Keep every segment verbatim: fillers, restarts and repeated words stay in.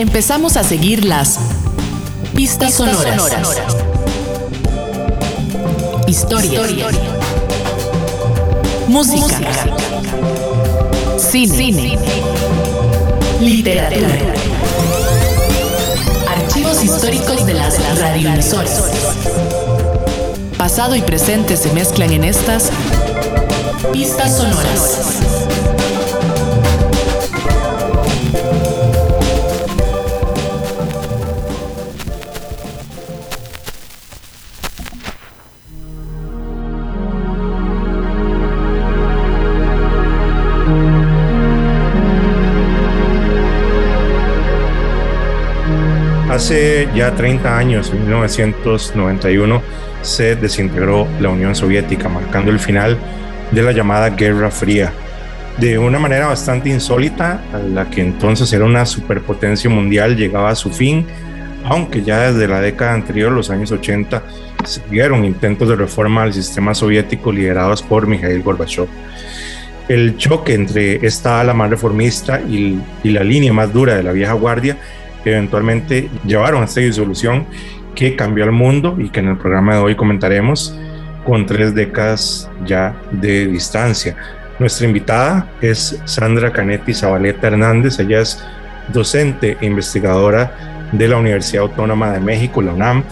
empezamos a seguir las pistas, pistas sonoras. sonoras. Historia. Historia. Música. Música. Cine. Cine. Literatura. Literatura. Archivos históricos de las radioemisoras. Pasado y presente se mezclan en estas pistas sonoras. Hace ya treinta años, en mil novecientos noventa y uno, se desintegró la Unión Soviética, marcando el final de la llamada Guerra Fría. De una manera bastante insólita, la que entonces era una superpotencia mundial llegaba a su fin, aunque ya desde la década anterior, los años ochenta, siguieron intentos de reforma al sistema soviético liderados por Mijaíl Gorbachov. El choque entre esta ala más reformista y, y la línea más dura de la vieja guardia eventualmente llevaron a esta disolución que cambió al mundo y que en el programa de hoy comentaremos con tres décadas ya de distancia. Nuestra invitada es Sandra Kanety Zavaleta Hernández. Ella es docente e investigadora de la Universidad Autónoma de México, la UNAM.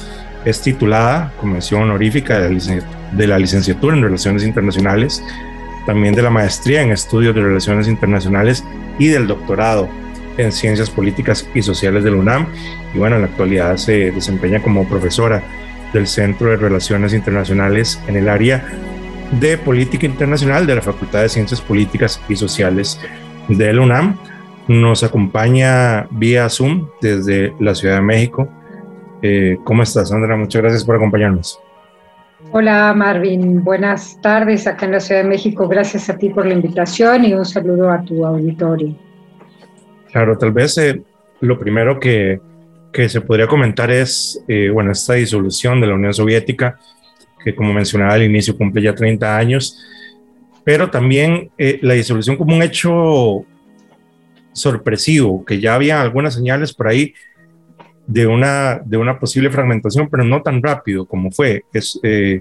Es titulada con mención honorífica de la licenciatura en Relaciones Internacionales, también de la maestría en Estudios de Relaciones Internacionales y del doctorado en Ciencias Políticas y Sociales de la UNAM, y bueno, en la actualidad se desempeña como profesora del Centro de Relaciones Internacionales en el área de Política Internacional de la Facultad de Ciencias Políticas y Sociales de la UNAM. Nos acompaña vía Zoom desde la Ciudad de México. Eh, ¿Cómo estás, Sandra? Muchas gracias por acompañarnos. Hola, Marvin. Buenas tardes acá en la Ciudad de México. Gracias a ti por la invitación y un saludo a tu auditorio. Claro, tal vez eh, lo primero que, que se podría comentar es, eh, bueno, esta disolución de la Unión Soviética, que como mencionaba al inicio cumple ya treinta años, pero también eh, la disolución como un hecho sorpresivo, que ya había algunas señales por ahí de una, de una posible fragmentación, pero no tan rápido como fue. Es, eh,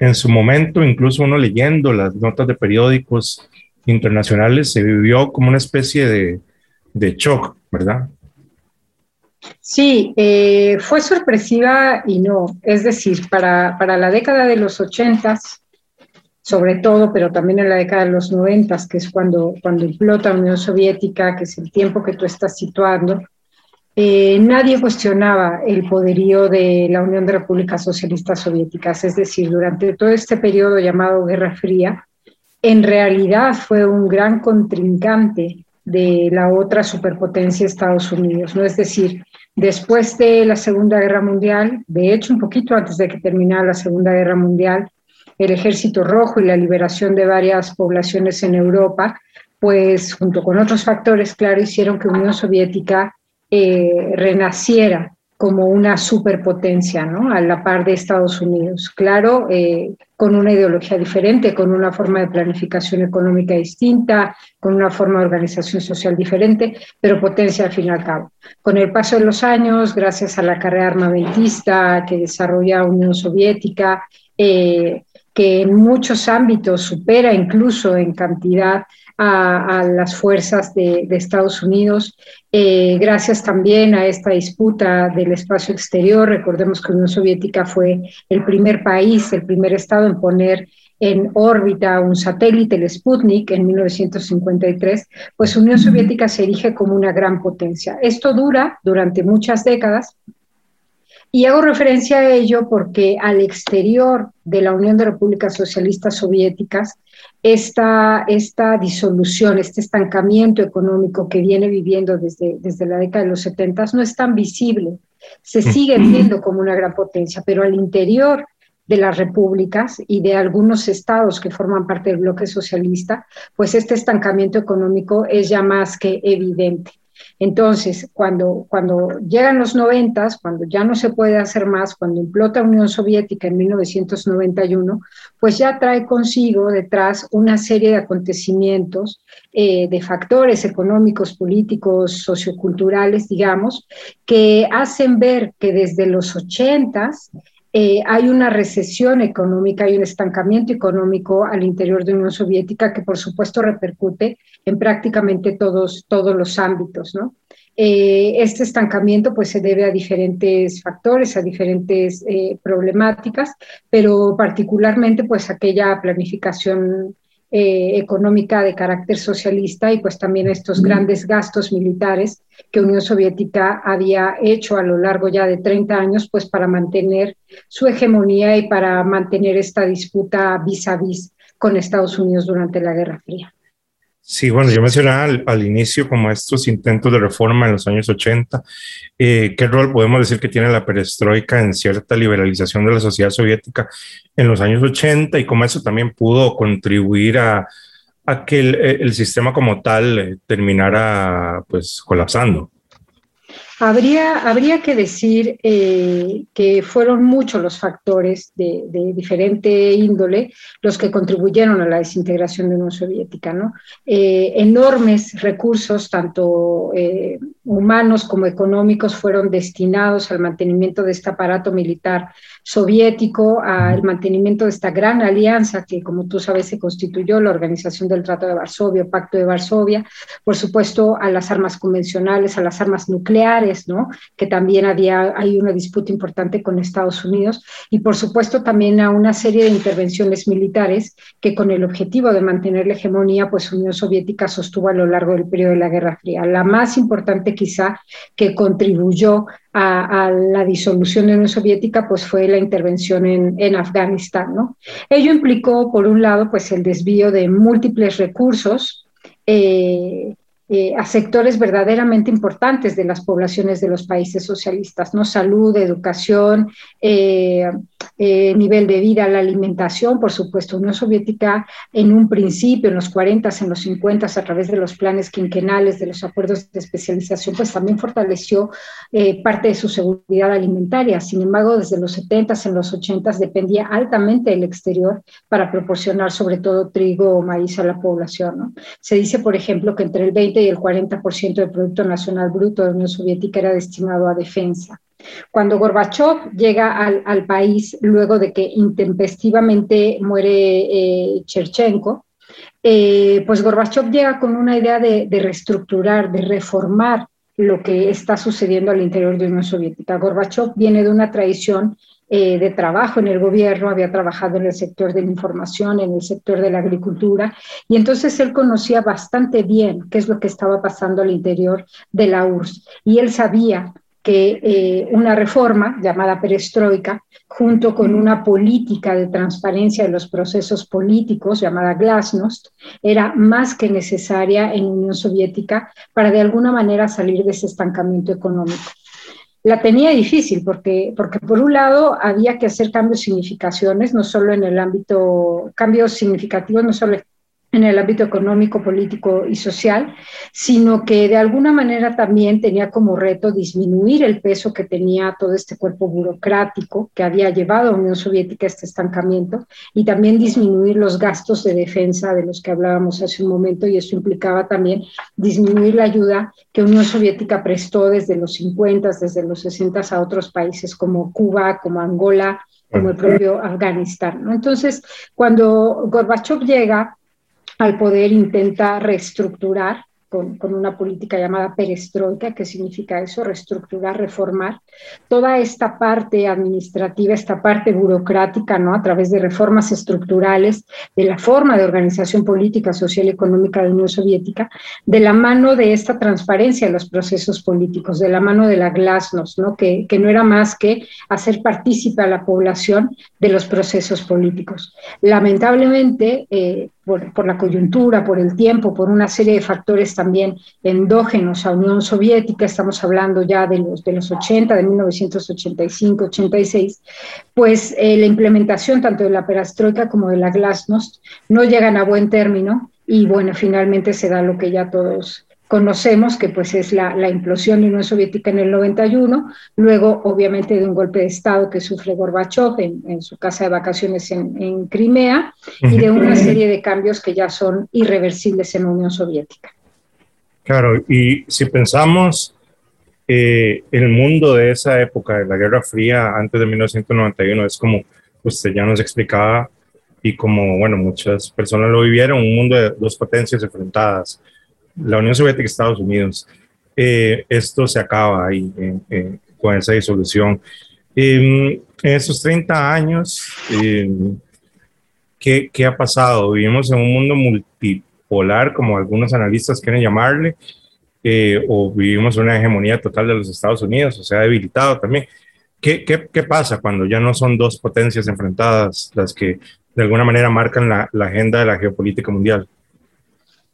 en su momento, incluso uno leyendo las notas de periódicos internacionales, se vivió como una especie de de shock, ¿verdad? Sí, eh, fue sorpresiva y no. Es decir, para, para la década de los ochentas, sobre todo, pero también en la década de los noventas, que es cuando, cuando implota la Unión Soviética, que es el tiempo que tú estás situando, eh, nadie cuestionaba el poderío de la Unión de Repúblicas Socialistas Soviéticas. Es decir, durante todo este periodo llamado Guerra Fría, en realidad fue un gran contrincante de la otra superpotencia, Estados Unidos, ¿no? Es decir, después de la Segunda Guerra Mundial, de hecho un poquito antes de que terminara la Segunda Guerra Mundial, el Ejército Rojo y la liberación de varias poblaciones en Europa, pues junto con otros factores, claro, hicieron que Unión Soviética eh, renaciera como una superpotencia, ¿no? A la par de Estados Unidos, claro, eh, con una ideología diferente, con una forma de planificación económica distinta, con una forma de organización social diferente, pero potencia al fin y al cabo. Con el paso de los años, gracias a la carrera armamentista que desarrolla Unión Soviética, eh, que en muchos ámbitos supera incluso en cantidad a, a las fuerzas de, de Estados Unidos, eh, gracias también a esta disputa del espacio exterior. Recordemos que la Unión Soviética fue el primer país, el primer estado en poner en órbita un satélite, el Sputnik, en mil novecientos cincuenta y tres, pues Unión Soviética se erige como una gran potencia. Esto dura durante muchas décadas, y hago referencia a ello porque al exterior de la Unión de Repúblicas Socialistas Soviéticas, esta, esta disolución, este estancamiento económico que viene viviendo desde, desde la década de los setenta no es tan visible. Se sigue viendo como una gran potencia, pero al interior de las repúblicas y de algunos estados que forman parte del bloque socialista, pues este estancamiento económico es ya más que evidente. Entonces, cuando, cuando llegan los noventas, cuando ya no se puede hacer más, cuando implota Unión Soviética en mil novecientos noventa y uno, pues ya trae consigo detrás una serie de acontecimientos, eh, de factores económicos, políticos, socioculturales, digamos, que hacen ver que desde los ochentas Eh, hay una recesión económica, hay un estancamiento económico al interior de la Unión Soviética que por supuesto repercute en prácticamente todos, todos los ámbitos, ¿no? Eh, este estancamiento pues se debe a diferentes factores, a diferentes eh, problemáticas, pero particularmente pues aquella planificación Eh, económica de carácter socialista y pues también estos grandes gastos militares que Unión Soviética había hecho a lo largo ya de treinta años pues para mantener su hegemonía y para mantener esta disputa vis a vis con Estados Unidos durante la Guerra Fría. Sí, bueno, yo mencionaba al, al inicio como estos intentos de reforma en los años ochenta. Eh, ¿Qué rol podemos decir que tiene la perestroika en cierta liberalización de la sociedad soviética en los años ochenta y cómo eso también pudo contribuir a, a que el, el sistema como tal terminara pues colapsando? Habría, habría que decir eh, que fueron muchos los factores de, de diferente índole los que contribuyeron a la desintegración de la Unión Soviética, ¿no? Eh, enormes recursos, tanto eh, humanos como económicos, fueron destinados al mantenimiento de este aparato militar soviético, al mantenimiento de esta gran alianza que, como tú sabes, se constituyó la Organización del Tratado de Varsovia, Pacto de Varsovia, por supuesto a las armas convencionales, a las armas nucleares, ¿no? Que también había, hay una disputa importante con Estados Unidos, y por supuesto también a una serie de intervenciones militares que con el objetivo de mantener la hegemonía, pues Unión Soviética sostuvo a lo largo del periodo de la Guerra Fría. La más importante quizá que contribuyó A, a la disolución de la Unión Soviética, pues fue la intervención en, en Afganistán, ¿no? Ello implicó, por un lado, pues el desvío de múltiples recursos eh, eh, a sectores verdaderamente importantes de las poblaciones de los países socialistas, ¿no? Salud, educación, eh, eh, nivel de vida, la alimentación, por supuesto. Unión Soviética en un principio, en los cuarentas, en los cincuentas, a través de los planes quinquenales, de los acuerdos de especialización, pues también fortaleció eh, parte de su seguridad alimentaria. Sin embargo, desde los setentas, en los ochentas, dependía altamente del exterior para proporcionar sobre todo trigo o maíz a la población, ¿no? Se dice, por ejemplo, que entre el veinte y el cuarenta por ciento del Producto Nacional Bruto de la Unión Soviética era destinado a defensa. Cuando Gorbachov llega al, al país, luego de que intempestivamente muere eh, Chernenko, eh, pues Gorbachov llega con una idea de, de reestructurar, de reformar lo que está sucediendo al interior de la Unión Soviética. Gorbachov viene de una tradición Eh, de trabajo en el gobierno, había trabajado en el sector de la información, en el sector de la agricultura, y entonces él conocía bastante bien qué es lo que estaba pasando al interior de la U R S S, y él sabía que eh, una reforma llamada perestroika, junto con una política de transparencia de los procesos políticos llamada glasnost, era más que necesaria en Unión Soviética para de alguna manera salir de ese estancamiento económico. La tenía difícil porque, porque, por un lado, había que hacer cambios significaciones, no solo en el ámbito, cambios significativos, no solo en el ámbito económico, político y social, sino que de alguna manera también tenía como reto disminuir el peso que tenía todo este cuerpo burocrático que había llevado a Unión Soviética a este estancamiento, y también disminuir los gastos de defensa de los que hablábamos hace un momento, y eso implicaba también disminuir la ayuda que Unión Soviética prestó desde los cincuenta, desde los sesenta a otros países como Cuba, como Angola, como el propio Afganistán, ¿no? Entonces, cuando Gorbachov llega al poder, intenta reestructurar con, con una política llamada perestroika, que significa eso, reestructurar, reformar, toda esta parte administrativa, esta parte burocrática, ¿no? A través de reformas estructurales, de la forma de organización política, social y económica de la Unión Soviética, de la mano de esta transparencia de los procesos políticos, de la mano de la glasnost, ¿no? Que, que no era más que hacer partícipe a la población de los procesos políticos. Lamentablemente, eh, Por, por la coyuntura, por el tiempo, por una serie de factores también endógenos a Unión Soviética, estamos hablando ya de los, de los ochenta, de mil novecientos ochenta y cinco, ochenta y seis, pues eh, la implementación tanto de la perestroika como de la glasnost no llegan a buen término, y bueno, finalmente se da lo que ya todos conocemos, que pues es la, la implosión de la Unión Soviética en el noventa y uno, luego obviamente de un golpe de Estado que sufre Gorbachov en, en su casa de vacaciones en, en Crimea, y de una serie de cambios que ya son irreversibles en la Unión Soviética. Claro, y si pensamos eh, el mundo de esa época, de la Guerra Fría, antes de mil novecientos noventa y uno, es como usted ya nos explicaba, y como bueno, muchas personas lo vivieron, un mundo de dos potencias enfrentadas, la Unión Soviética y Estados Unidos. Eh, esto se acaba ahí, eh, eh, con esa disolución. Eh, en esos treinta años, eh, ¿qué, ¿qué ha pasado? Vivimos en un mundo multipolar, como algunos analistas quieren llamarle, eh, o vivimos una hegemonía total de los Estados Unidos, o se ha debilitado también. ¿Qué, qué, qué pasa cuando ya no son dos potencias enfrentadas las que de alguna manera marcan la, la agenda de la geopolítica mundial?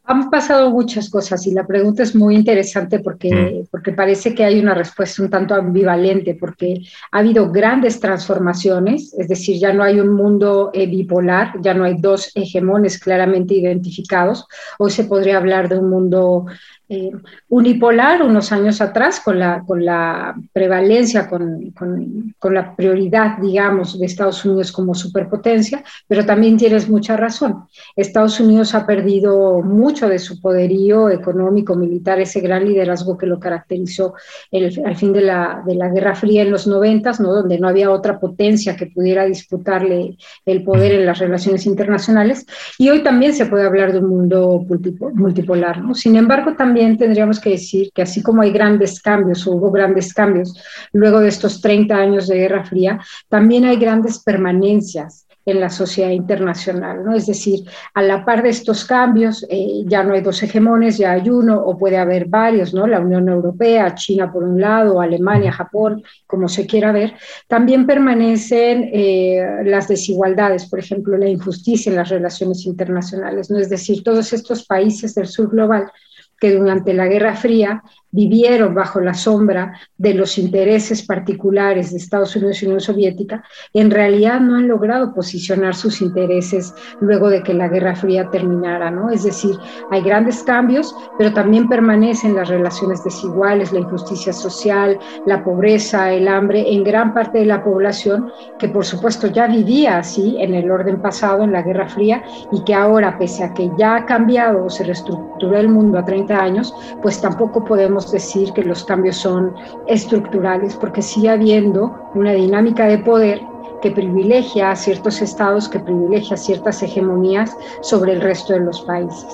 Han pasado muchas cosas y la pregunta es muy interesante porque, porque parece que hay una respuesta un tanto ambivalente, porque ha habido grandes transformaciones, es decir, ya no hay un mundo eh, bipolar, ya no hay dos hegemones claramente identificados. Hoy se podría hablar de un mundo eh, unipolar unos años atrás, con la, con la prevalencia, con, con, con la prioridad, digamos, de Estados Unidos como superpotencia, pero también tienes mucha razón. Estados Unidos ha perdido mucho mucho de su poderío económico, militar, ese gran liderazgo que lo caracterizó el, al fin de la, de la Guerra Fría en los noventas, ¿no? Donde no había otra potencia que pudiera disputarle el poder en las relaciones internacionales, y hoy también se puede hablar de un mundo multipolar, ¿no? Sin embargo, también tendríamos que decir que así como hay grandes cambios, hubo grandes cambios luego de estos treinta años de Guerra Fría, también hay grandes permanencias en la sociedad internacional, ¿no? Es decir, a la par de estos cambios, eh, ya no hay dos hegemones, ya hay uno, o puede haber varios, ¿no? La Unión Europea, China por un lado, Alemania, Japón, como se quiera ver. También permanecen eh, las desigualdades, por ejemplo, la injusticia en las relaciones internacionales, ¿no? Es decir, todos estos países del sur global que durante la Guerra Fría vivieron bajo la sombra de los intereses particulares de Estados Unidos y Unión Soviética, en realidad no han logrado posicionar sus intereses luego de que la Guerra Fría terminara, ¿no? Es decir, hay grandes cambios, pero también permanecen las relaciones desiguales, la injusticia social, la pobreza, el hambre, en gran parte de la población, que por supuesto ya vivía así en el orden pasado, en la Guerra Fría, y que ahora, pese a que ya ha cambiado o se reestructuró el mundo a treinta años, pues tampoco podemos decir que los cambios son estructurales, porque sigue habiendo una dinámica de poder que privilegia a ciertos estados, que privilegia ciertas hegemonías sobre el resto de los países.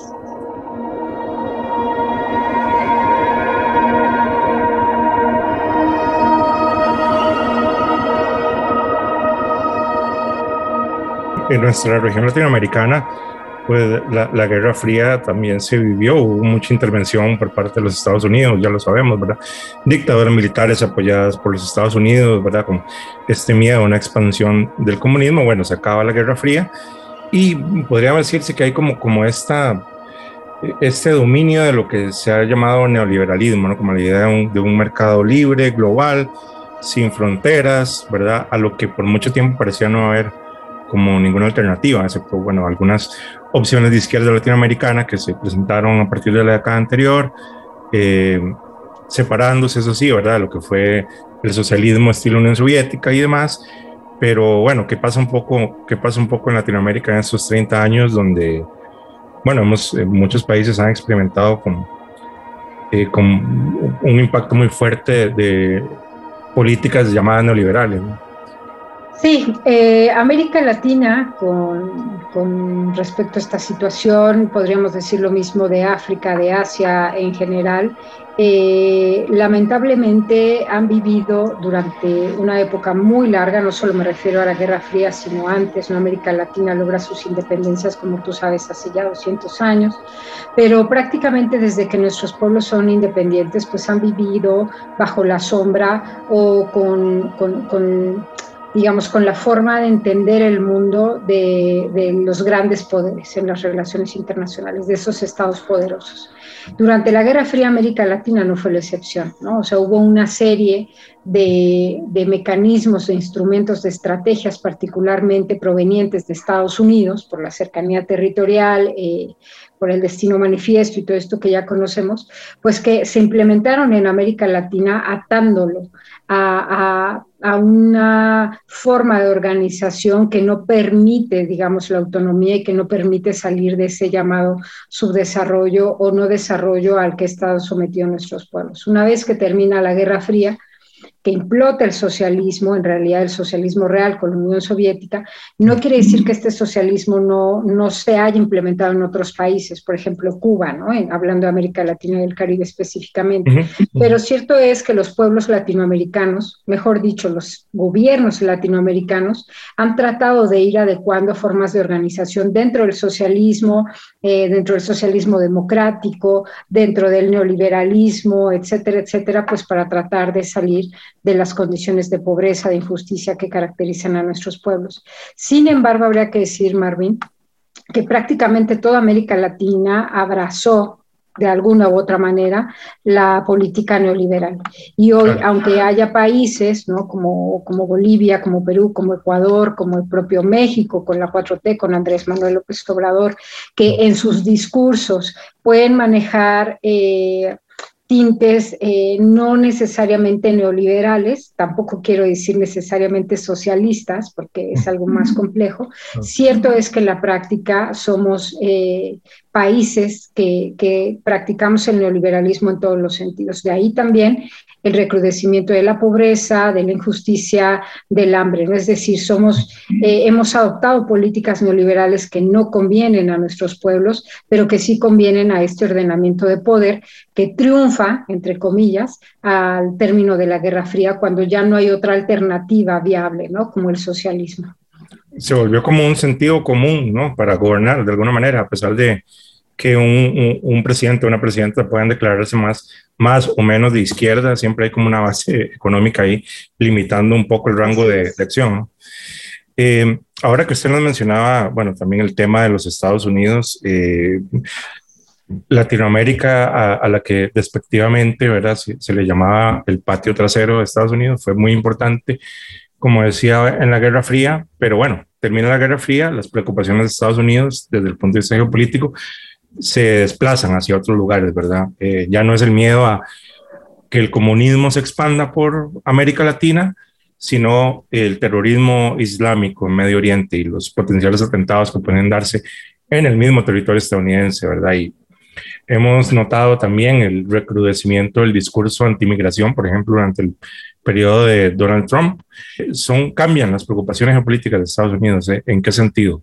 En nuestra región latinoamericana, pues la, la Guerra Fría también se vivió, hubo mucha intervención por parte de los Estados Unidos, ya lo sabemos, ¿verdad? Dictaduras militares apoyadas por los Estados Unidos, ¿verdad? Con este miedo a una expansión del comunismo. Bueno, se acaba la Guerra Fría y podríamos decirse que hay como, como esta, este dominio de lo que se ha llamado neoliberalismo, ¿no? Como la idea de un, de un mercado libre, global, sin fronteras, ¿verdad? A lo que por mucho tiempo parecía no haber como ninguna alternativa, excepto, bueno, algunas opciones de izquierda latinoamericana que se presentaron a partir de la década anterior, eh, separándose, eso sí, ¿verdad? Lo que fue el socialismo estilo Unión Soviética y demás, pero bueno, ¿qué pasa un poco, qué pasa un poco en Latinoamérica en estos treinta años donde, bueno, hemos, muchos países han experimentado con, eh, con un impacto muy fuerte de políticas llamadas neoliberales, ¿no? Sí, eh, América Latina, con, con respecto a esta situación, podríamos decir lo mismo de África, de Asia en general, eh, lamentablemente han vivido durante una época muy larga, no solo me refiero a la Guerra Fría, sino antes, ¿no? América Latina logra sus independencias, como tú sabes, hace ya doscientos años, pero prácticamente desde que nuestros pueblos son independientes, pues han vivido bajo la sombra o con... con, con digamos, con la forma de entender el mundo de, de los grandes poderes en las relaciones internacionales, de esos estados poderosos. Durante la Guerra Fría, América Latina no fue la excepción, ¿no? O sea, hubo una serie de, de mecanismos, de instrumentos, de estrategias particularmente provenientes de Estados Unidos, por la cercanía territorial, eh, por el destino manifiesto y todo esto que ya conocemos, pues que se implementaron en América Latina atándolo a, a, a una forma de organización que no permite, digamos, la autonomía y que no permite salir de ese llamado subdesarrollo o no desarrollo al que están sometidos nuestros pueblos. Una vez que termina la Guerra Fría, que implota el socialismo, en realidad el socialismo real con la Unión Soviética, no quiere decir que este socialismo no, no se haya implementado en otros países, por ejemplo Cuba, ¿no? En, hablando de América Latina y el Caribe específicamente. Uh-huh. Pero cierto es que los pueblos latinoamericanos, mejor dicho, los gobiernos latinoamericanos, han tratado de ir adecuando formas de organización dentro del socialismo, eh, dentro del socialismo democrático, dentro del neoliberalismo, etcétera, etcétera, pues para tratar de salir de las condiciones de pobreza, de injusticia que caracterizan a nuestros pueblos. Sin embargo, habría que decir, Marvin, que prácticamente toda América Latina abrazó de alguna u otra manera la política neoliberal. Y hoy, claro, aunque haya países, ¿no?, como, como Bolivia, como Perú, como Ecuador, como el propio México, con la cuatro T, con Andrés Manuel López Obrador, que en sus discursos pueden manejar... Eh, tintes eh, no necesariamente neoliberales, tampoco quiero decir necesariamente socialistas, porque es algo más complejo. Cierto es que en la práctica somos eh, países que, que practicamos el neoliberalismo en todos los sentidos. De ahí también el recrudecimiento de la pobreza, de la injusticia, del hambre, ¿no? Es decir, somos, eh, hemos adoptado políticas neoliberales que no convienen a nuestros pueblos, pero que sí convienen a este ordenamiento de poder que triunfa, entre comillas, al término de la Guerra Fría, cuando ya no hay otra alternativa viable, ¿no?, como el socialismo. Se volvió como un sentido común, ¿no?, para gobernar de alguna manera, a pesar de que un, un, un presidente o una presidenta puedan declararse más, más o menos de izquierda, siempre hay como una base económica ahí, limitando un poco el rango de, de acción, ¿no? Eh, ahora que usted nos mencionaba, bueno, también el tema de los Estados Unidos, eh, Latinoamérica, a, a la que despectivamente, ¿verdad?, se, se le llamaba el patio trasero de Estados Unidos, fue muy importante, como decía, en la Guerra Fría. Pero bueno, termina la Guerra Fría, las preocupaciones de Estados Unidos desde el punto de vista geopolítico se desplazan hacia otros lugares, ¿verdad? Eh, ya no es el miedo a que el comunismo se expanda por América Latina, sino el terrorismo islámico en Medio Oriente y los potenciales atentados que pueden darse en el mismo territorio estadounidense, ¿verdad? Y hemos notado también el recrudecimiento del discurso antimigración, por ejemplo, durante el periodo de Donald Trump. Son, ¿Cambian las preocupaciones geopolíticas de Estados Unidos? ¿eh? ¿En qué sentido?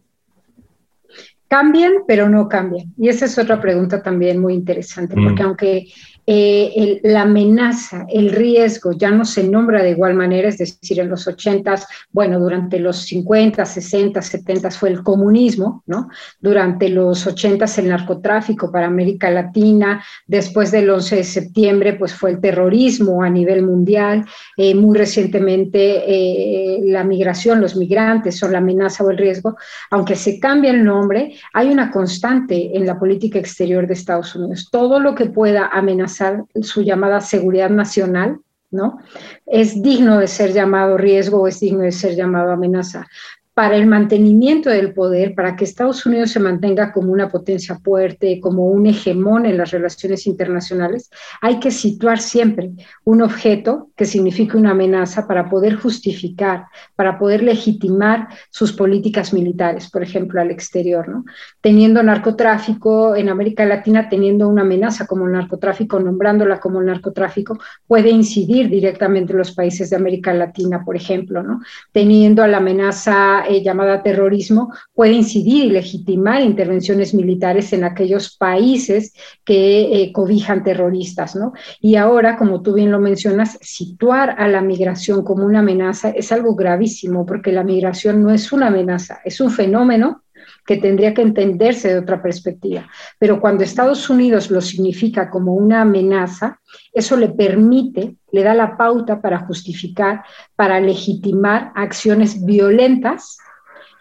Cambian, pero no cambian. Y esa es otra pregunta también muy interesante, mm. porque aunque eh, el, la amenaza, el riesgo ya no se nombra de igual manera, es decir, en los ochentas, bueno, durante los cincuenta, sesenta, setenta fue el comunismo, ¿no? Durante los ochentas el narcotráfico para América Latina, después del once de septiembre pues fue el terrorismo a nivel mundial, eh, muy recientemente eh, la migración, los migrantes son la amenaza o el riesgo. Aunque se cambia el nombre, hay una constante en la política exterior de Estados Unidos. Todo lo que pueda amenazar su llamada seguridad nacional, ¿no?, es digno de ser llamado riesgo o es digno de ser llamado amenaza. Para el mantenimiento del poder, para que Estados Unidos se mantenga como una potencia fuerte, como un hegemón en las relaciones internacionales, hay que situar siempre un objeto que signifique una amenaza para poder justificar, para poder legitimar sus políticas militares, por ejemplo, al exterior, ¿no? Teniendo narcotráfico en América Latina, teniendo una amenaza como el narcotráfico, nombrándola como el narcotráfico, puede incidir directamente en los países de América Latina, por ejemplo, ¿no? Teniendo a la amenaza Eh, llamada terrorismo, puede incidir y legitimar intervenciones militares en aquellos países que eh, cobijan terroristas, ¿no? Y ahora, como tú bien lo mencionas, situar a la migración como una amenaza es algo gravísimo, porque la migración no es una amenaza, es un fenómeno que tendría que entenderse de otra perspectiva. Pero cuando Estados Unidos lo significa como una amenaza, eso le permite, le da la pauta para justificar, para legitimar acciones violentas,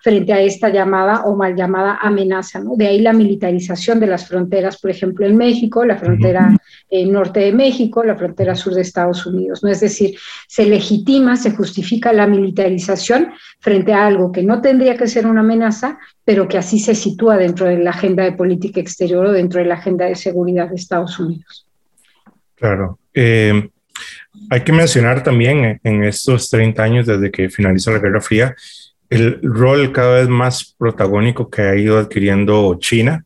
frente a esta llamada o mal llamada amenaza, ¿no? De ahí la militarización de las fronteras, por ejemplo, en México, la frontera eh, norte de México, la frontera sur de Estados Unidos, ¿no? Es decir, se legitima, se justifica la militarización frente a algo que no tendría que ser una amenaza, pero que así se sitúa dentro de la agenda de política exterior o dentro de la agenda de seguridad de Estados Unidos. Claro. Eh... Hay que mencionar también en estos treinta años desde que finalizó la Guerra Fría, el rol cada vez más protagónico que ha ido adquiriendo China,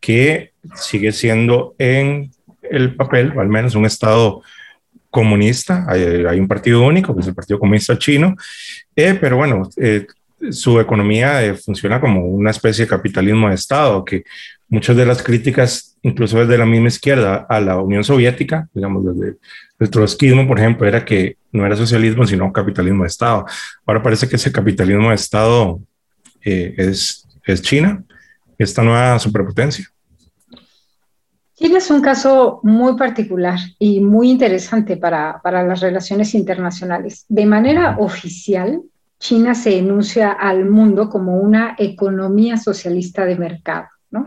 que sigue siendo en el papel, o al menos un estado comunista. Hay, hay un partido único, que es el Partido Comunista Chino, eh, pero bueno, eh, su economía eh, funciona como una especie de capitalismo de Estado, que muchas de las críticas, incluso desde la misma izquierda, a la Unión Soviética, digamos, desde el trotskismo, por ejemplo, era que no era socialismo, sino capitalismo de Estado. Ahora parece que ese capitalismo de Estado eh, es, es China, esta nueva superpotencia. China es un caso muy particular y muy interesante para, para las relaciones internacionales. De manera oficial, China se enuncia al mundo como una economía socialista de mercado, ¿no?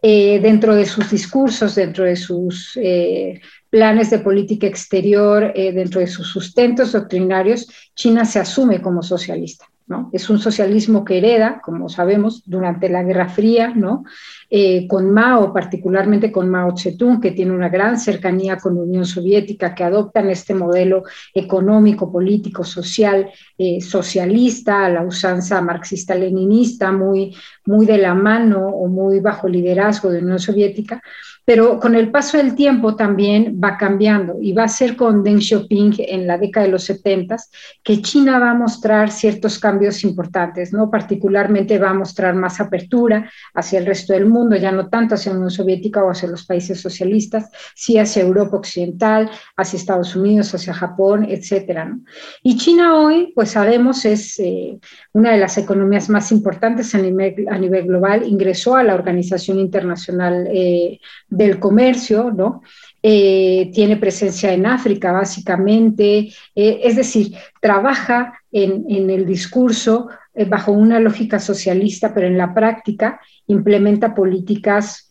Eh, dentro de sus discursos, dentro de sus eh, planes de política exterior, eh, dentro de sus sustentos doctrinarios, China se asume como socialista, ¿no? Es un socialismo que hereda, como sabemos, durante la Guerra Fría, ¿no? Eh, con Mao, particularmente con Mao Tse-tung, que tiene una gran cercanía con la Unión Soviética, que adoptan este modelo económico, político, social, eh, socialista, a la usanza marxista-leninista, muy, muy de la mano o muy bajo liderazgo de la Unión Soviética, pero con el paso del tiempo también va cambiando, y va a ser con Deng Xiaoping en la década de los setenta que China va a mostrar ciertos cambios importantes, ¿no? Particularmente va a mostrar más apertura hacia el resto del mundo, ya no tanto hacia la Unión Soviética o hacia los países socialistas, sí hacia Europa Occidental, hacia Estados Unidos, hacia Japón, etcétera, ¿no? Y China hoy, pues sabemos, es eh, una de las economías más importantes a nivel, a nivel global, ingresó a la Organización Internacional eh, del comercio, ¿no? Eh, tiene presencia en África, básicamente, eh, es decir, trabaja en, en el discurso eh, bajo una lógica socialista, pero en la práctica implementa políticas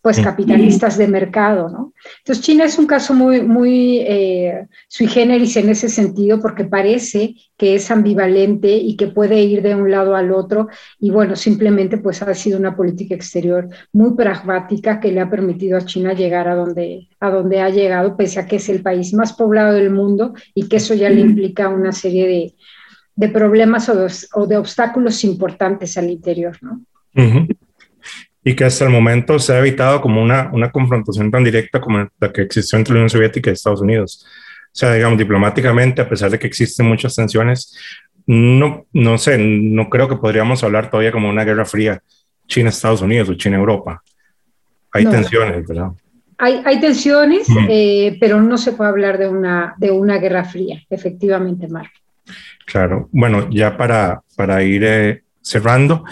pues capitalistas de mercado, ¿no? Entonces China es un caso muy, muy eh, sui generis en ese sentido, porque parece que es ambivalente y que puede ir de un lado al otro, y bueno, simplemente pues ha sido una política exterior muy pragmática que le ha permitido a China llegar a donde, a donde ha llegado, pese a que es el país más poblado del mundo y que eso ya le implica una serie de, de problemas o de, o de obstáculos importantes al interior, ¿no? Uh-huh. Y que hasta el momento se ha evitado como una, una confrontación tan directa como la que existió entre la Unión Soviética y Estados Unidos. O sea, digamos, diplomáticamente, a pesar de que existen muchas tensiones, no, no sé, no creo que podríamos hablar todavía como una guerra fría China-Estados Unidos o China-Europa. Hay no, tensiones, ¿verdad? Hay, hay tensiones, mm. eh, pero no se puede hablar de una, de una guerra fría, efectivamente, Marco. Claro. Bueno, ya para, para ir eh, cerrando,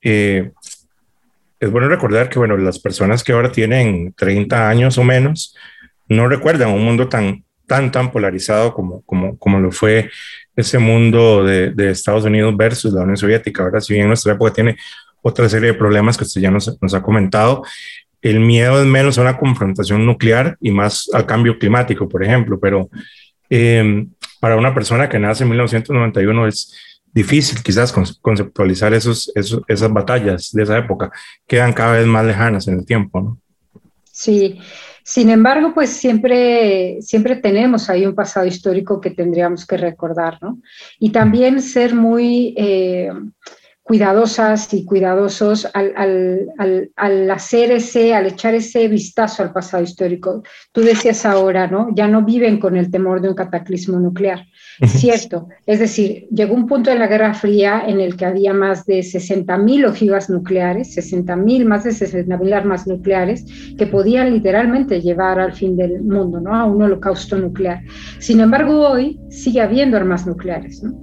eh, es bueno recordar que, bueno, las personas que ahora tienen treinta años o menos no recuerdan un mundo tan, tan, tan polarizado como, como, como lo fue ese mundo de, de Estados Unidos versus la Unión Soviética. Ahora, si bien nuestra época tiene otra serie de problemas que usted ya nos, nos ha comentado, el miedo es menos a una confrontación nuclear y más al cambio climático, por ejemplo. Pero eh, para una persona que nace en mil novecientos noventa y uno es difícil quizás conceptualizar esos, esos, esas batallas de esa época, quedan cada vez más lejanas en el tiempo, ¿no? Sí, sin embargo, pues siempre, siempre tenemos ahí un pasado histórico que tendríamos que recordar, ¿no? Y también ser muy eh, cuidadosas y cuidadosos al, al, al, al hacer ese, al echar ese vistazo al pasado histórico. Tú decías ahora, ¿no? Ya no viven con el temor de un cataclismo nuclear. Cierto, es decir, llegó un punto en la Guerra Fría en el que había más de sesenta mil ojivas nucleares, sesenta mil, más de sesenta mil armas nucleares que podían literalmente llevar al fin del mundo, ¿no? A un holocausto nuclear. Sin embargo, hoy sigue habiendo armas nucleares, ¿no?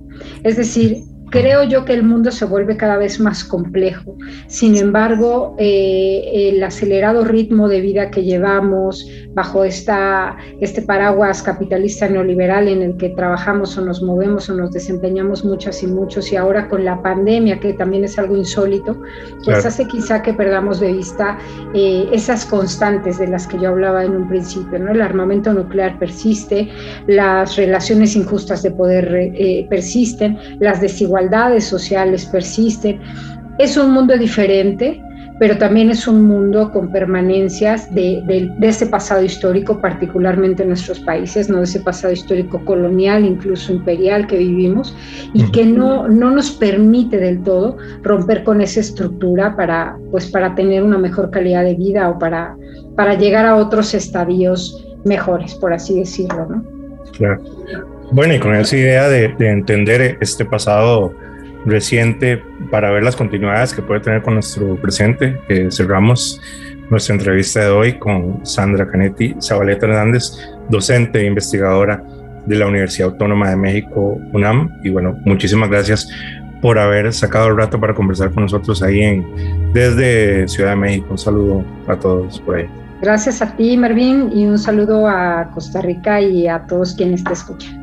Es decir, Creo yo que el mundo se vuelve cada vez más complejo. Sin embargo, eh, el acelerado ritmo de vida que llevamos bajo esta, este paraguas capitalista neoliberal en el que trabajamos o nos movemos o nos desempeñamos muchas y muchos, y ahora con la pandemia, que también es algo insólito, pues claro, hace quizá que perdamos de vista eh, esas constantes de las que yo hablaba en un principio, ¿no? El armamento nuclear persiste, las relaciones injustas de poder eh, persisten, las desigualdades Desigualdades sociales persisten. Es un mundo diferente, pero también es un mundo con permanencias de, de, de ese pasado histórico, particularmente en nuestros países, ¿no? De ese pasado histórico colonial, incluso imperial, que vivimos y que no, no nos permite del todo romper con esa estructura para, pues, para tener una mejor calidad de vida o para, para llegar a otros estadios mejores, por así decirlo, ¿no? Claro. Bueno, y con esa idea de, de entender este pasado reciente para ver las continuidades que puede tener con nuestro presente, eh, cerramos nuestra entrevista de hoy con Sandra Kanety Zavaleta Hernández, docente e investigadora de la Universidad Autónoma de México, UNAM. Y bueno, muchísimas gracias por haber sacado el rato para conversar con nosotros ahí en, desde Ciudad de México. Un saludo a todos por ahí. Gracias a ti, Mervin, y un saludo a Costa Rica y a todos quienes te escuchan.